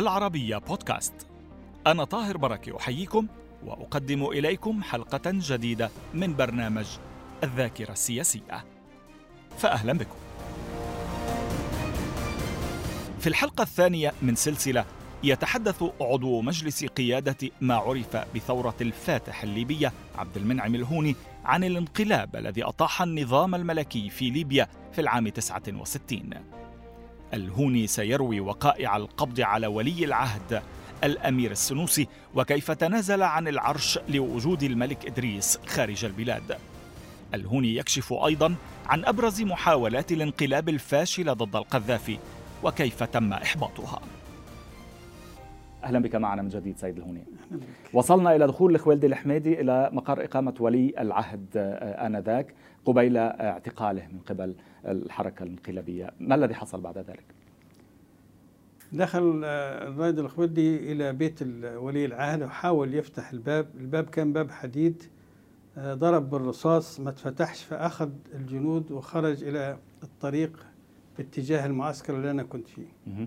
العربية بودكاست. أنا طاهر بركة أحييكم وأقدم إليكم حلقة جديدة من برنامج الذاكرة السياسية، فأهلا بكم. في الحلقة الثانية من سلسلة يتحدث عضو مجلس قيادة ما عرف بثورة الفاتح الليبية عبد المنعم الهوني عن الانقلاب الذي أطاح النظام الملكي في ليبيا في العام 69. الهوني سيروي وقائع القبض على ولي العهد الأمير السنوسي وكيف تنازل عن العرش لوجود الملك إدريس خارج البلاد. الهوني يكشف أيضاً عن أبرز محاولات الانقلاب الفاشلة ضد القذافي وكيف تم إحباطها. أهلا بك معنا من جديد سيد الهوني. وصلنا إلى دخول الخويلدي الحميدي إلى مقر إقامة ولي العهد آنذاك قبيل اعتقاله من قبل الحركة الانقلابية، ما الذي حصل بعد ذلك؟ دخل الرائد الخويلدي إلى بيت ولي العهد وحاول يفتح الباب. الباب كان باب حديد، ضرب بالرصاص ما تفتحش، فأخذ الجنود وخرج إلى الطريق باتجاه المعسكر اللي أنا كنت فيه.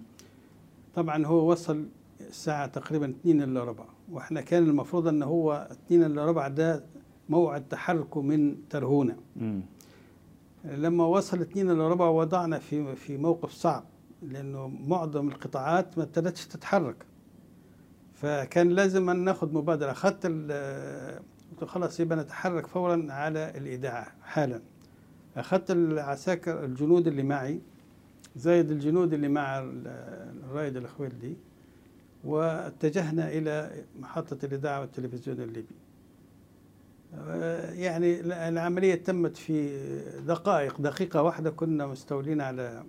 طبعا هو وصل الساعة تقريبا 2:15، واحنا كان المفروض ان هو 2:15 ده موعد تحركه من ترهونة. لما وصل 2:15 وضعنا في موقف صعب، لانه معظم القطاعات ما ابتدتش تتحرك، فكان لازم ان ناخذ مبادرة. خلاص يبقى نتحرك فورا على الإذاعة حالا. اخذت العساكر الجنود اللي معي زائد الجنود اللي مع الرائد الخويلدي، واتجهنا إلى محطة الإذاعة والتلفزيون الليبي. يعني العملية تمت في دقائق، دقيقة واحدة كنا مستولين على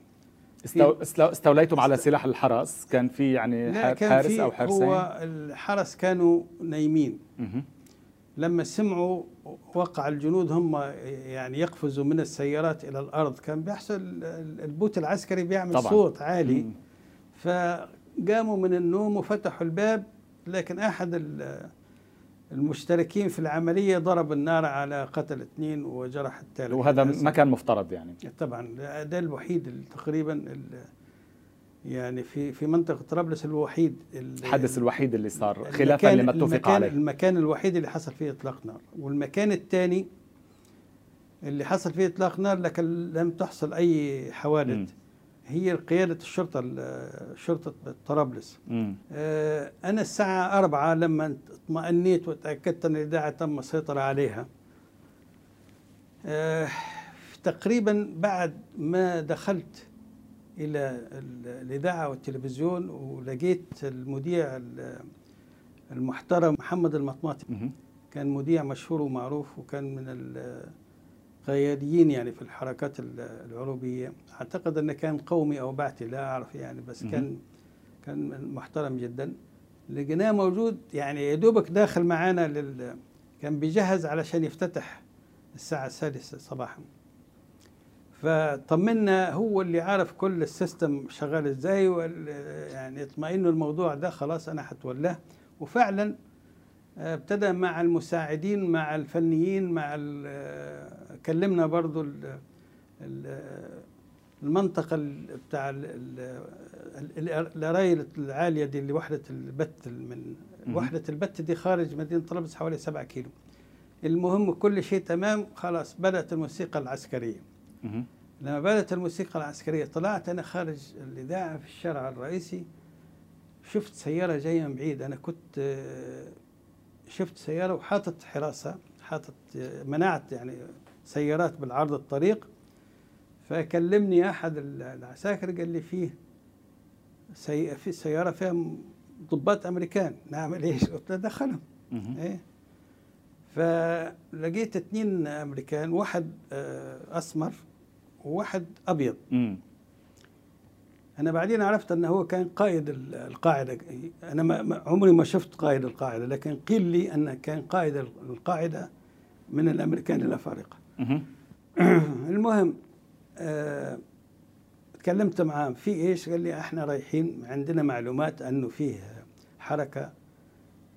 استوليتم على سلاح الحرس. كان في يعني حارس أو حارسين؟ هو الحرس كانوا نايمين. لما سمعوا وقع الجنود هم يعني يقفزوا من السيارات إلى الأرض، كان بيحصل البوت العسكري بيعمل طبعاً صوت عالي. قاموا من النوم وفتحوا الباب، لكن أحد المشتركين في العملية ضرب النار على قتل 2 وجرح الثالث، وهذا ما كان مفترض يعني. طبعا ده الوحيد تقريبا يعني في منطقة طرابلس الوحيد، الحدث الوحيد اللي صار خلافا لما اتفق عليه، المكان الوحيد اللي حصل فيه إطلاق نار. والمكان الثاني اللي حصل فيه إطلاق نار لكن لم تحصل أي حوادث. هي قيادة شرطة طرابلس. أنا الساعة 4 لما اطمأنيت وتأكدت أن الإذاعة تم السيطرة عليها، تقريبا بعد ما دخلت إلى الإذاعة والتلفزيون ولقيت المذيع المحترم محمد المطماتي. كان مذيع مشهور ومعروف، وكان من قياديين يعني في الحركات العروبية، أعتقد أنه كان قومي أو بعثي لا أعرف يعني، بس كان محترم جدا. لقيناه موجود يعني يدوبك داخل معانا كان بيجهز علشان يفتتح الساعة 6:00 صباحا. فطمنا، هو اللي عارف كل السيستم شغال إزاي، يعني اطمئنوا الموضوع ده خلاص أنا حتولاه. وفعلا ابتدى مع المساعدين مع الفنيين مع كلمنا برضو المنطقة بتاع الأرايل العالية دي، اللي وحدة البت من وحدة البت دي خارج مدينة طرابلس حوالي 7 كيلو. المهم كل شيء تمام، خلاص بدأت الموسيقى العسكرية. لما بدأت الموسيقى العسكرية طلعت أنا خارج الإذاعة في الشارع الرئيسي، شفت سيارة جاية من بعيد. أنا كنت شفت سيارة وحاطت حراسة، حاطت منعت يعني سيارات بالعرض الطريق. فكلمني أحد العساكر قال لي في سيارة فيها ضباط أمريكان. نعم، ليش؟ قلت له دخلهم. إيه؟ فلقيت 2 أمريكان، واحد أسمر وواحد أبيض. أنا بعدين عرفت أنه هو كان قائد القاعدة. أنا عمري ما شفت قائد القاعدة، لكن قيل لي أنه كان قائد القاعدة من الأمريكان الأفارقة. المهم تكلمت معاه في إيش؟ قال لي إحنا رايحين، عندنا معلومات أنه فيه حركة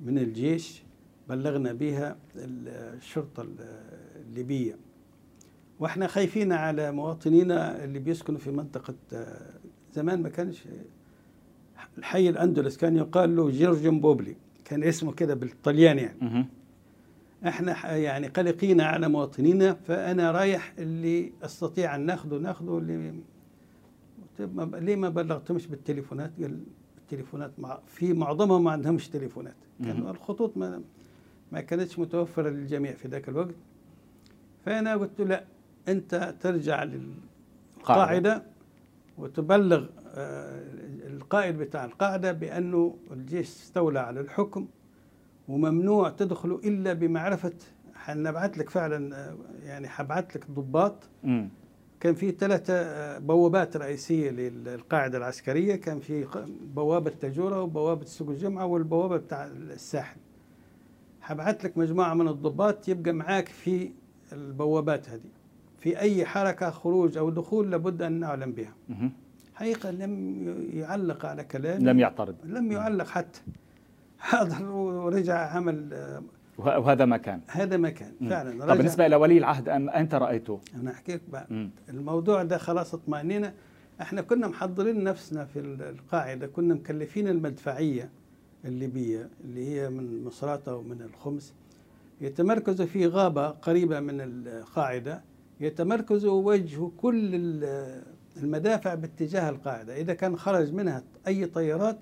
من الجيش بلغنا بها الشرطة الليبية، وإحنا خايفين على مواطنينا اللي بيسكنوا في منطقة زمان ما كانش الحي الأندلس كان يقال له جيرجون بوبلي، كان اسمه كده بالطليان يعني. احنا يعني قلقين على مواطنينا، فأنا رايح اللي أستطيع أن ناخده. ليه ما بلغتمش بالتليفونات؟ قال التليفونات في معظمهم ما عندهمش تليفونات، كانوا الخطوط ما كانتش متوفرة للجميع في ذاك الوقت. فأنا قلت لا، أنت ترجع للقاعدة وتبلغ القائد بتاع القاعدة بأنه الجيش استولى على الحكم وممنوع تدخله إلا بمعرفة. هنبعت لك فعلا يعني، هبعت لك ضباط. كان في 3 بوابات رئيسية للقاعدة العسكرية، كان في بوابة تجورة وبوابة سوق الجمعة والبوابة بتاع الساحل. هبعت لك مجموعة من الضباط يبقى معاك في البوابات هذه، في أي حركة خروج أو دخول لابد أن نعلم بها. حقيقة لم يعلق على كلامي، لم يعترض، لم يعلق حتى، حاضر ورجع عمل. وهذا ما كان، هذا ما كان فعلا. طب بالنسبة إلى ولي العهد أنت رأيته؟ أنا أحكيك بقى، الموضوع ده خلاص اطمأنينا. احنا كنا محضرين نفسنا في القاعدة، كنا مكلفين المدفعية الليبية اللي هي من مصراتة ومن الخمس، يتمركزوا في غابة قريبة من القاعدة، يتمركزوا ووجهوا كل المدافع باتجاه القاعدة. إذا كان خرج منها أي طيارات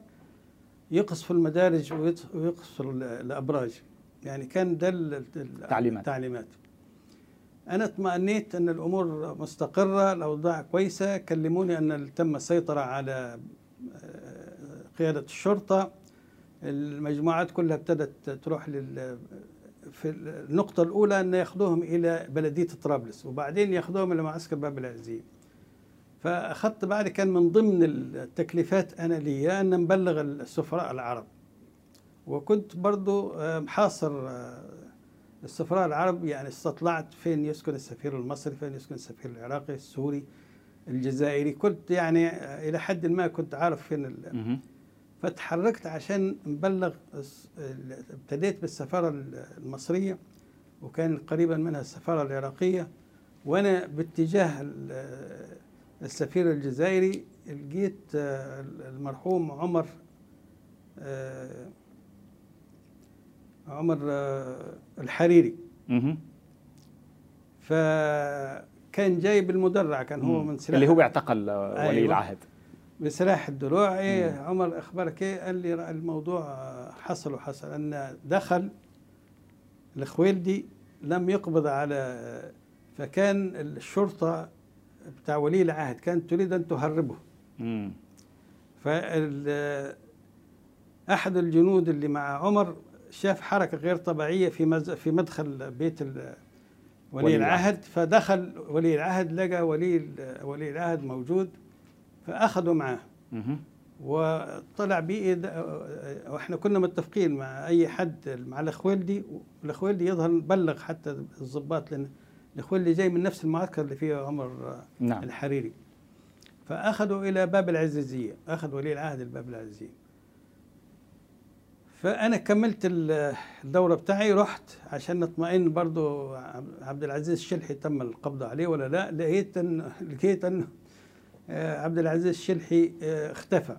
يقصف المدارج ويقصف الأبراج، يعني كان ده التعليمات. أنا اطمأنيت أن الأمور مستقرة، الأوضاع كويسة. كلموني أن تم السيطرة على قيادة الشرطة، المجموعات كلها ابتدت تروح في النقطة الأولى أن ياخذوهم إلى بلدية طرابلس وبعدين ياخذوهم إلى معسكر باب العزيز. فأخذت بعد، كان من ضمن التكليفات أنا لي أن نبلغ السفراء العرب، وكنت برضو محاصر السفراء العرب، يعني استطلعت فين يسكن السفير المصري، فين يسكن السفير العراقي، السوري، الجزائري، كنت يعني إلى حد ما كنت عارف فين. فتحركت عشان نبلغ، ابتديت بالسفارة المصرية وكان قريبا منها السفارة العراقية، وأنا باتجاه السفير الجزائري لقيت المرحوم عمر الحريري. فكان جاي بالمدرع، كان هو من سلاح اللي هو اعتقل ولي العهد بسلاح الدروع. إيه عمر أخبرك إيه؟ قال لي الموضوع حصل أن دخل الخويلدي لم يقبض على، فكان الشرطة بتاع ولي العهد كانت تريد أن تهربه. فأحد الجنود اللي مع عمر شاف حركة غير طبيعية في مدخل بيت ولي العهد، فدخل ولي العهد، لقى ولي العهد موجود، فأخذوا معاه وطلع بيه. واحنا كنا متفقين مع أي حد، مع الخويلدي، والخويلدي يظهر بلغ حتى الضباط، لأن الخويلدي جاي من نفس المعسكر اللي فيه عمر الحريري. فأخذوا إلى باب العزيزية، أخذ ولي العهد الباب العزيزية. فأنا كملت الدورة بتاعي، رحت عشان نطمئن برضو عبد العزيز الشلحي تم القبض عليه ولا لا. لقيت أنه عبد العزيز الشلحي اختفى.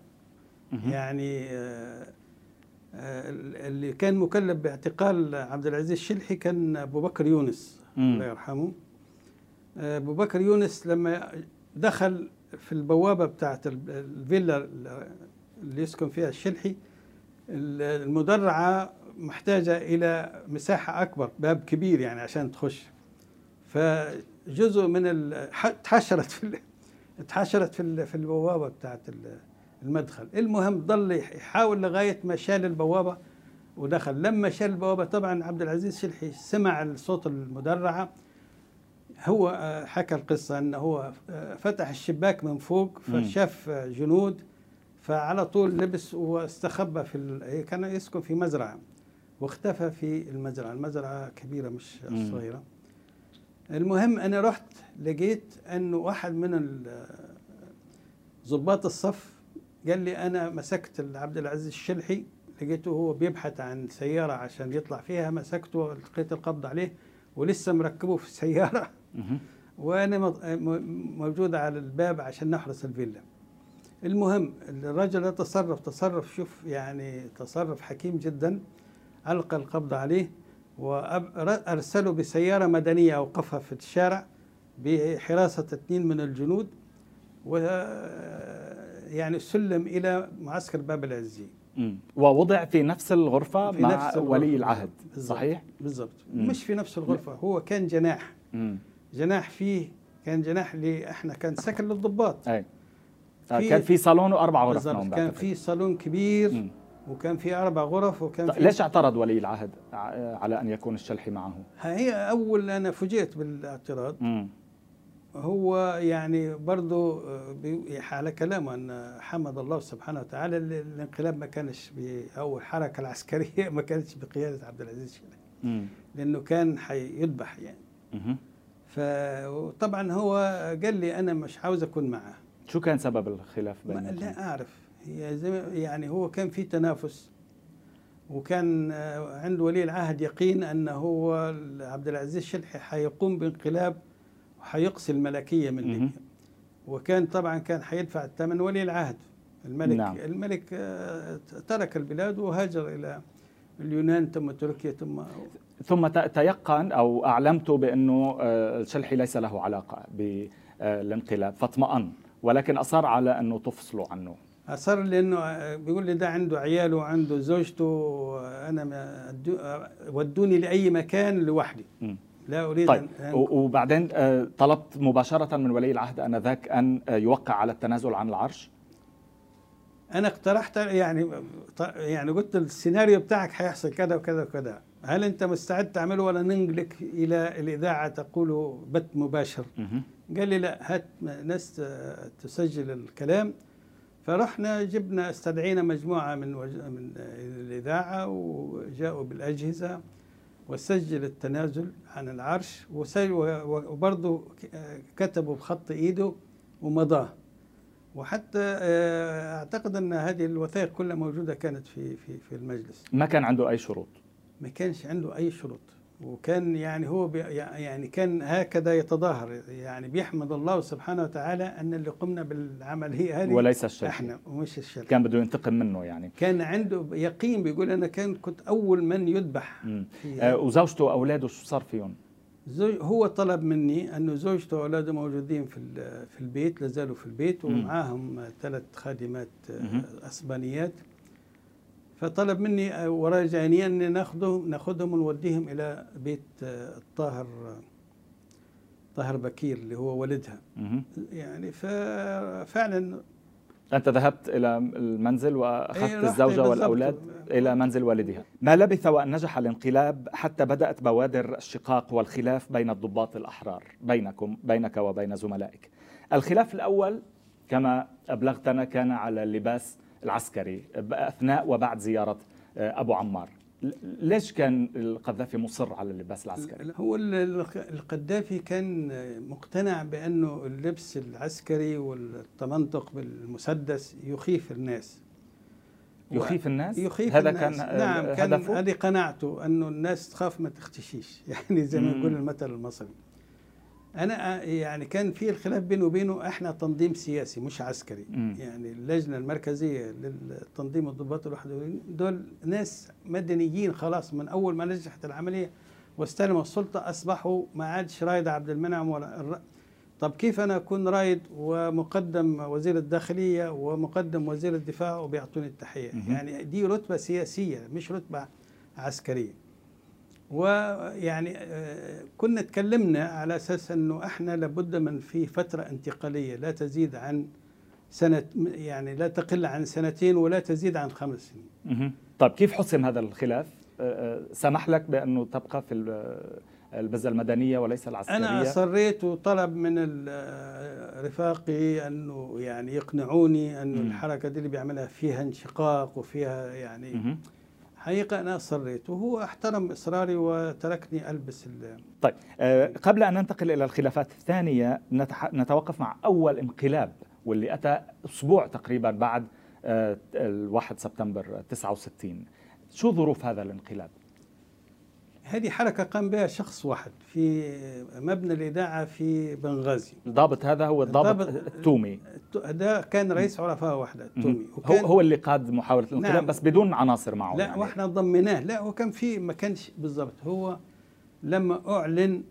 يعني اللي كان مكلف باعتقال عبد العزيز الشلحي كان أبو بكر يونس، الله يرحمه. أبو بكر يونس لما دخل في البوابة بتاعة الفيلا اللي يسكن فيها الشلحي، المدرعة محتاجة إلى مساحة أكبر، باب كبير يعني عشان تخش. فجزء من تحشرت في البوابة بتاعت المدخل. المهم ضل يحاول لغاية ما شال البوابة ودخل. لما شال البوابة طبعا عبد العزيز الشلحي سمع صوت المدرعة، هو حكى القصة أنه هو فتح الشباك من فوق فشاف جنود، فعلى طول لبس واستخبى كان يسكن في مزرعة، واختفى في المزرعة. المزرعة كبيرة مش صغيرة. المهم أنا رحت لقيت أنه واحد من ضباط الصف قال لي أنا مسكت عبد العزيز الشلحي، لقيته هو بيبحث عن سيارة عشان يطلع فيها، مسكته ولقيت القبض عليه ولسه مركبه في السيارة، وأنا موجود على الباب عشان نحرس الفيلا. المهم الرجل ده تصرف شوف يعني تصرف حكيم جدا. ألقى القبض عليه وأرسله بسيارة مدنية أوقفها في الشارع بحراسة 2 من الجنود، ويعني سلم إلى معسكر باب العزيز. ووضع في نفس الغرفة في مع نفس الغرفة ولي العهد. بالزبط. صحيح؟ بالضبط. مش في نفس الغرفة، هو كان جناح جناح فيه، كان جناح احنا كان سكن للضباط. أي. كان في صالون و4 غرف نوم. كان في صالون كبير وكان في 4 غرف وكان في. ليش اعترض ولي العهد على ان يكون الشلحي معه؟ هي اول انا فوجئت بالاعتراض. هو يعني برضه على كلامه ان حمد الله سبحانه وتعالى الانقلاب ما كانش او الحركه العسكريه ما كانتش بقياده عبد العزيز الشلحي، لانه كان حيذبح يعني. فطبعا هو قال لي انا مش عاوز اكون معه. شو كان سبب الخلاف بينهم؟ لا اعرف، هي يعني هو كان في تنافس، وكان عند ولي العهد يقين ان هو عبد العزيز الشلحي حيقوم بانقلاب وحيقصي الملكيه من ليبيا، وكان طبعا كان حيدفع الثمن ولي العهد الملك. نعم. الملك ترك البلاد وهاجر الى اليونان ثم تركيا ثم تيقن او اعلمت بانه الشلحي ليس له علاقه بالانقلاب فاطمأن، ولكن اصر على انه تفصلوا عنه. اصر لانه بيقول لي ده عنده عياله وعنده زوجته، انا ودوني لاي مكان لوحدي لا اريد. طيب. أن وبعدين طلبت مباشره من ولي العهد انذاك ان يوقع على التنازل عن العرش. انا اقترحت يعني قلت السيناريو بتاعك هيحصل كذا وكذا وكذا، هل انت مستعد تعمله ولا ننقلك الى الاذاعه تقوله بث مباشر؟ قال لي لا، هات ناس تسجل الكلام. فرحنا جبنا استدعينا مجموعه من الاذاعه وجاءوا بالاجهزه وسجل التنازل عن العرش، وبرضه كتبوا بخط ايده ومضاه، وحتى اعتقد ان هذه الوثائق كلها موجوده كانت في المجلس. ما كان عنده اي شروط. ما كانش عنده اي شروط، وكان يعني هو يعني كان هكذا يتظاهر، يعني بيحمد الله سبحانه وتعالى ان اللي قمنا بالعمليه هذه وليس الشركة. احنا ومش الشركة. كان بده ينتقم منه يعني. كان عنده يقين، بيقول انا كنت اول من يذبح. وزوجته واولاده شو صار فيهم؟ هو طلب مني انه زوجته واولاده موجودين في البيت، لازالوا في البيت ومعاهم 3 خادمات اسبانيات. فطلب مني وراجعني ان ناخذهم ونوديهم الى بيت طاهر بكير اللي هو والدها. يعني ففعلا انت ذهبت الى المنزل واخذت الزوجه والاولاد الى منزل والدها. ما لبث وان نجح الانقلاب حتى بدات بوادر الشقاق والخلاف بين الضباط الاحرار بينك وبين زملائك. الخلاف الاول كما ابلغتنا كان على اللباس العسكري أثناء وبعد زيارة أبو عمار. ليش كان القذافي مصر على اللباس العسكري؟ هو القذافي كان مقتنع بأنه اللبس العسكري والتمنطق بالمسدس يخيف الناس. يخيف الناس؟ يخيف هذا الناس. كان نعم، كان هذه قناعته أنه الناس تخاف ما تختشيش، يعني زي ما يقول المثل المصري. أنا يعني كان في الخلاف بينه وبينه، إحنا تنظيم سياسي مش عسكري. يعني اللجنة المركزية للتنظيم الضباط الوحدويين دول ناس مدنيين خلاص، من أول ما نجحت العملية واستلموا السلطة أصبحوا ما عادش رايد عبد المنعم ولا. طب كيف أنا أكون رايد ومقدم وزير الداخلية ومقدم وزير الدفاع وبيعطوني التحية؟ يعني دي رتبة سياسية مش رتبة عسكرية. ويعني كنا تكلمنا على اساس انه احنا لابد من في فتره انتقاليه لا تزيد عن سنه، يعني لا تقل عن 2 ولا تزيد عن 5 سنين. طيب كيف حسم هذا الخلاف؟ سمح لك بانه تبقى في البذله المدنيه وليس العسكريه؟ انا اصريت وطلب من رفاقي انه يعني يقنعوني انه الحركه دي اللي بيعملها فيها انشقاق وفيها يعني. حقيقة أنا أصريت وهو احترم إصراري وتركني ألبس طيب قبل أن ننتقل إلى الخلافات الثانية نتوقف مع أول انقلاب، واللي أتى أسبوع تقريبا بعد 1 سبتمبر 69. شو ظروف هذا الانقلاب؟ هذه حركة قام بها شخص واحد في مبنى الإذاعة في بنغازي. الضابط هذا هو الضابط التومي، ده كان رئيس عرفاء وحدة التومي، هو اللي قاد محاولة الانقلاب. نعم. بس بدون عناصر معه. لا يعني. واحنا ضمناه. لا هو كان في، ما كانش بالضبط، هو لما أعلن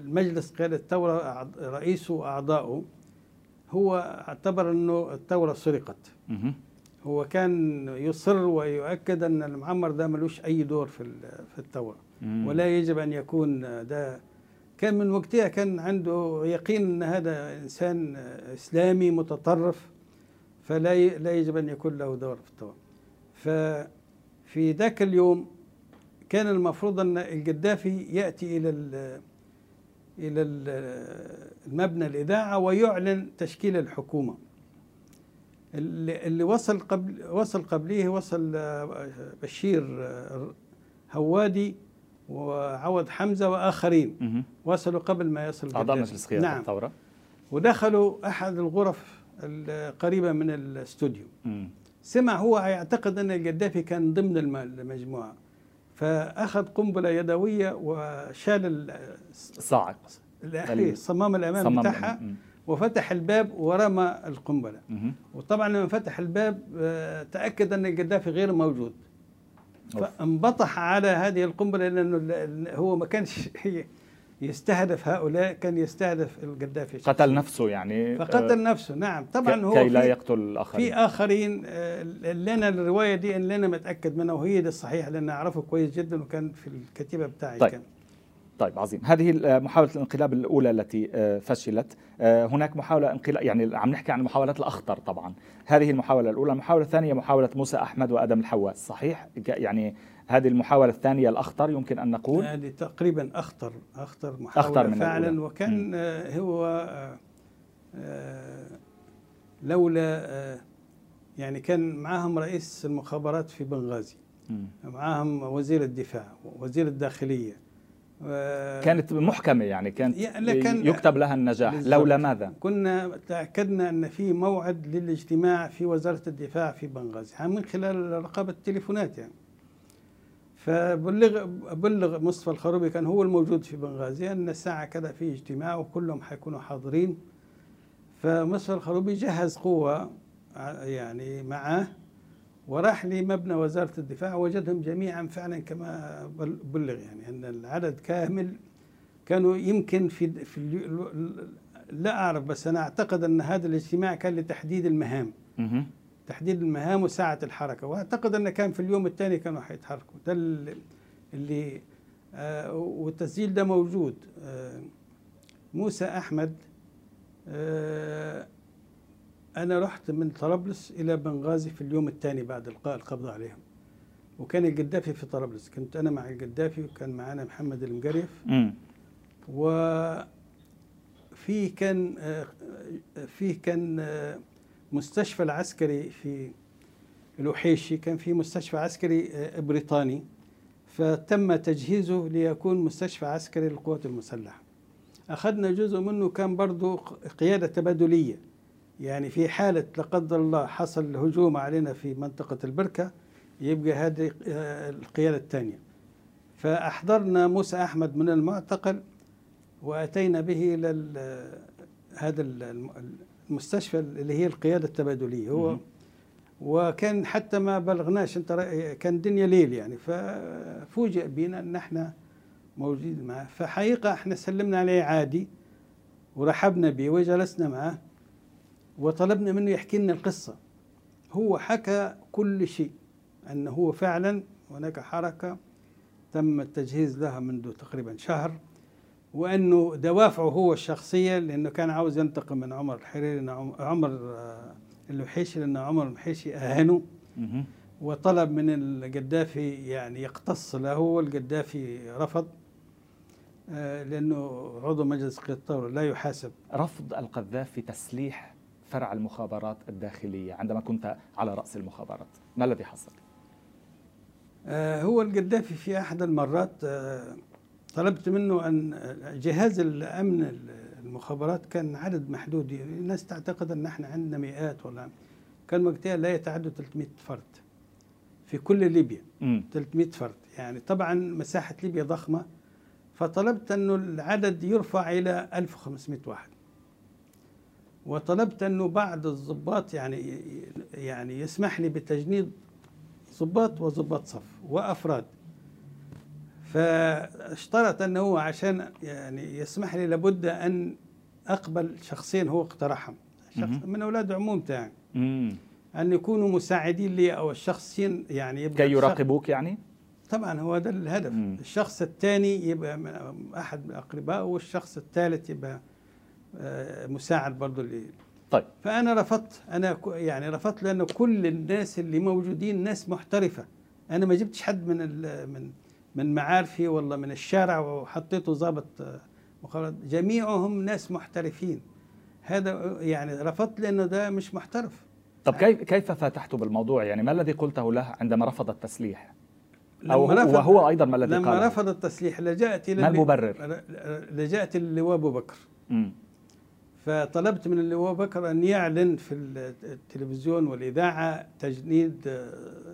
المجلس قيادة الثورة رئيسه وأعضائه هو اعتبر أنه الثورة سرقت. هو كان يصر ويؤكد أن المعمر ده ملوش أي دور في الثورة ولا يجب أن يكون. ده كان من وقتها كان عنده يقين أن هذا إنسان إسلامي متطرف فلا يجب أن يكون له دور في الثورة. ففي ذاك اليوم كان المفروض أن القذافي يأتي إلى المبنى الإذاعة ويعلن تشكيل الحكومة. اللي وصل قبليه وصل بشير هوادي وعوض حمزة وآخرين، وصلوا قبل ما يصل أعضاء مجلس قيادة الثورة. ودخلوا أحد الغرف القريبة من الاستوديو. سمع هو يعتقد أن القذافي كان ضمن المجموعة، فأخذ قنبلة يدوية وشال الصاعق الأخير الصمام الأمامي بتاعها وفتح الباب ورمى القنبلة. وطبعا لما فتح الباب تأكد أن القذافي غير موجود، فانبطح على هذه القنبلة لأنه هو ما كانش يستهدف هؤلاء، كان يستهدف القذافي. قتل نفسه يعني. فقتل نفسه. نعم طبعا هو كي لا يقتل الآخرين. في آخرين لنا الرواية دي إن لنا متأكد منها وهي دي الصحيحة لأن أعرفه كويس جدا وكان في الكتيبة بتاعي. طيب. كان. طيب عظيم. هذه محاولة الانقلاب الأولى التي فشلت. هناك محاولة انقلاب، يعني عم نحكي عن المحاولات الأخطر طبعا. هذه المحاولة الأولى. المحاولة الثانية محاولة موسى أحمد وأدم الحواس، صحيح؟ يعني هذه المحاولة الثانية الأخطر يمكن أن نقول. هذه تقريبا أخطر محاولة، أخطر من فعلا الأولى. وكان هو لولا يعني كان معاهم رئيس المخابرات في بنغازي، معاهم وزير الدفاع ووزير الداخلية، كانت محكمة يعني كانت يكتب لها النجاح. لولا ماذا؟ كنا تأكدنا أن في موعد للاجتماع في وزارة الدفاع في بنغازي من خلال رقابة التليفونات يعني. فبلغ مصطفى الخروبي كان هو الموجود في بنغازي أن الساعة كذا في اجتماع وكلهم حيكونوا حاضرين. فمصطفى الخروبي جهز قوة يعني معه وراح لمبنى وزارة الدفاع، وجدهم جميعا فعلا كما بلغ يعني أن العدد كامل كانوا يمكن في لا أعرف، بس أنا أعتقد أن هذا الاجتماع كان لتحديد المهام وساعة الحركة، وأعتقد أن كان في اليوم الثاني كانوا حيتحركوا. ده اللي والتسجيل ده موجود. موسى أحمد أنا رحت من طرابلس إلى بنغازي في اليوم الثاني بعد إلقاء القبض عليهم، وكان القذافي في طرابلس، كنت أنا مع القذافي وكان معنا محمد المقريف، وفيه كان مستشفى العسكري في الوحيشي، كان في مستشفى عسكري بريطاني فتم تجهيزه ليكون مستشفى عسكري للقوات المسلحة. أخذنا جزء منه، كان برضه قيادة تبادلية يعني في حالة لا قدر الله حصل هجوم علينا في منطقة البركة يبقى هذه القيادة الثانية. فأحضرنا موسى أحمد من المعتقل وأتينا به إلى هذا المستشفى اللي هي القيادة التبادلية هو. وكان حتى ما بلغناش كان دنيا ليل يعني، ففوجئ بينا أن احنا موجودين معه. فحقيقة احنا سلمنا عليه عادي ورحبنا به وجلسنا معه وطلبنا منه يحكي لنا القصة. هو حكى كل شيء، أنه هو فعلا هناك حركة تم التجهيز لها منذ تقريبا شهر، وأنه دوافعه هو الشخصية لأنه كان عاوز ينتقم من عمر الحريري، لأن عمر المحشي لأن عمر المحشي أهانه وطلب من القذافي يعني يقتص له، والقذافي رفض لأنه عضو مجلس قيادة الثورة لا يحاسب. رفض القذافي تسليح فرع المخابرات الداخلية عندما كنت على رأس المخابرات، ما الذي حصل؟ هو القذافي في أحد المرات طلبت منه أن جهاز الأمن المخابرات كان عدد محدود، الناس تعتقد أن احنا عندنا مئات، ولا كان وقتها لا يتعدى 300 فرد في كل ليبيا 300 فرد. يعني طبعا مساحة ليبيا ضخمة، فطلبت أنه العدد يرفع إلى 1500 واحد، وطلبت أنه بعض الضباط يعني يسمح لي بتجنيد ضباط وضباط صف وأفراد. فاشترط أنه هو عشان يعني يسمح لي لابد أن أقبل شخصين هو اقترحهم، شخص من أولاد عمومته يعني أن يكونوا مساعدين لي أو الشخصين يعني كي يراقبوك يعني؟ طبعا هو ده الهدف. الشخص الثاني يبقى أحد أقربائه، والشخص الثالث يبقى مساعد برضه لي. طيب فأنا رفضت، أنا يعني رفضت لأن كل الناس اللي موجودين ناس محترفة، أنا ما جبتش حد من معارفي والله من الشارع وحطيته ضابط مخابرات، جميعهم ناس محترفين. هذا يعني رفضت لأنه ده مش محترف. طب كيف فاتحت بالموضوع؟ يعني ما الذي قلته له عندما رفض التسليح؟ أو وهو أيضا ما الذي قاله؟ لما رفض التسليح لجأت إلى ما المبرر؟ لجأت للواء أبو بكر. فطلبت من اللواء أبو بكر أن يعلن في التلفزيون والإذاعة تجنيد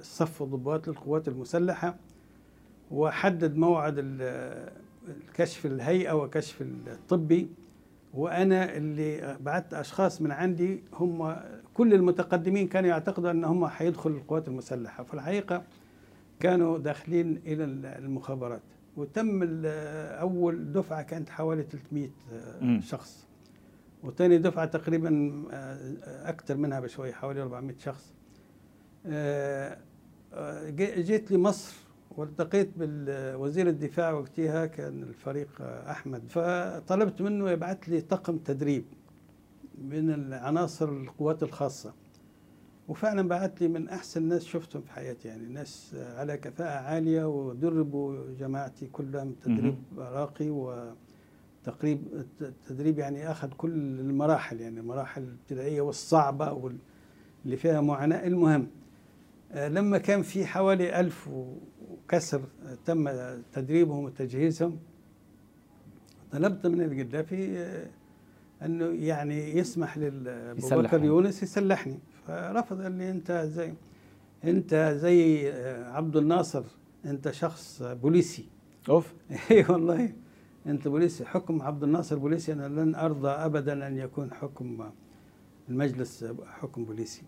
صف الضباط للقوات المسلحة، وحدد موعد الكشف الهيئة وكشف الطبي، وأنا اللي بعت أشخاص من عندي. هم كل المتقدمين كانوا يعتقدوا أن هم حيدخلوا القوات المسلحة، في الحقيقة كانوا داخلين إلى المخابرات. وتم أول دفعة كانت حوالي 300 شخص، وثاني دفعة تقريبا أكثر منها بشوي حوالي 400 شخص. جيت لمصر والتقيت بالوزير الدفاع وقتها كان الفريق أحمد، فطلبت منه يبعث لي طقم تدريب من عناصر القوات الخاصة، وفعلا بعث لي من أحسن ناس شفتهم في حياتي، يعني ناس على كفاءة عالية ودربوا جماعتي كلهم تدريب راقي، وتدريب يعني أخذ كل المراحل، يعني المراحل الابتدائية والصعبة واللي فيها معاناة. المهم لما كان في حوالي 1000 وكسر تم تدريبهم وتجهيزهم، طلبت من القذافي أنه يعني يسمح لأبو بكر يونس يسلحني. فرفض، قال لي أنت زي عبد الناصر، أنت شخص بوليسي. أوف إي والله أنت بوليسي، حكم عبد الناصر بوليسي، أنا لن أرضى أبدا أن يكون حكم المجلس حكم بوليسي.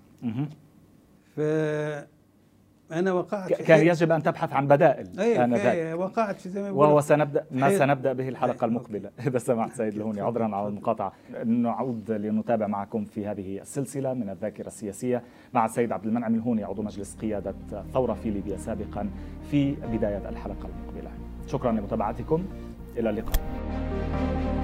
فأنا وقعت كان يجب أن تبحث عن بدائل. أي وقعت في زي ما بقول، وهو سنبدأ ما سنبدأ به الحلقة المقبلة إذا سمحت سيد الهوني. عذرا على المقاطعة. نعود لنتابع معكم في هذه السلسلة من الذاكرة السياسية مع السيد عبد المنعم الهوني عضو مجلس قيادة الثورة في ليبيا سابقا في بداية الحلقة المقبلة. شكرا لمتابعتكم، إلى اللقاء.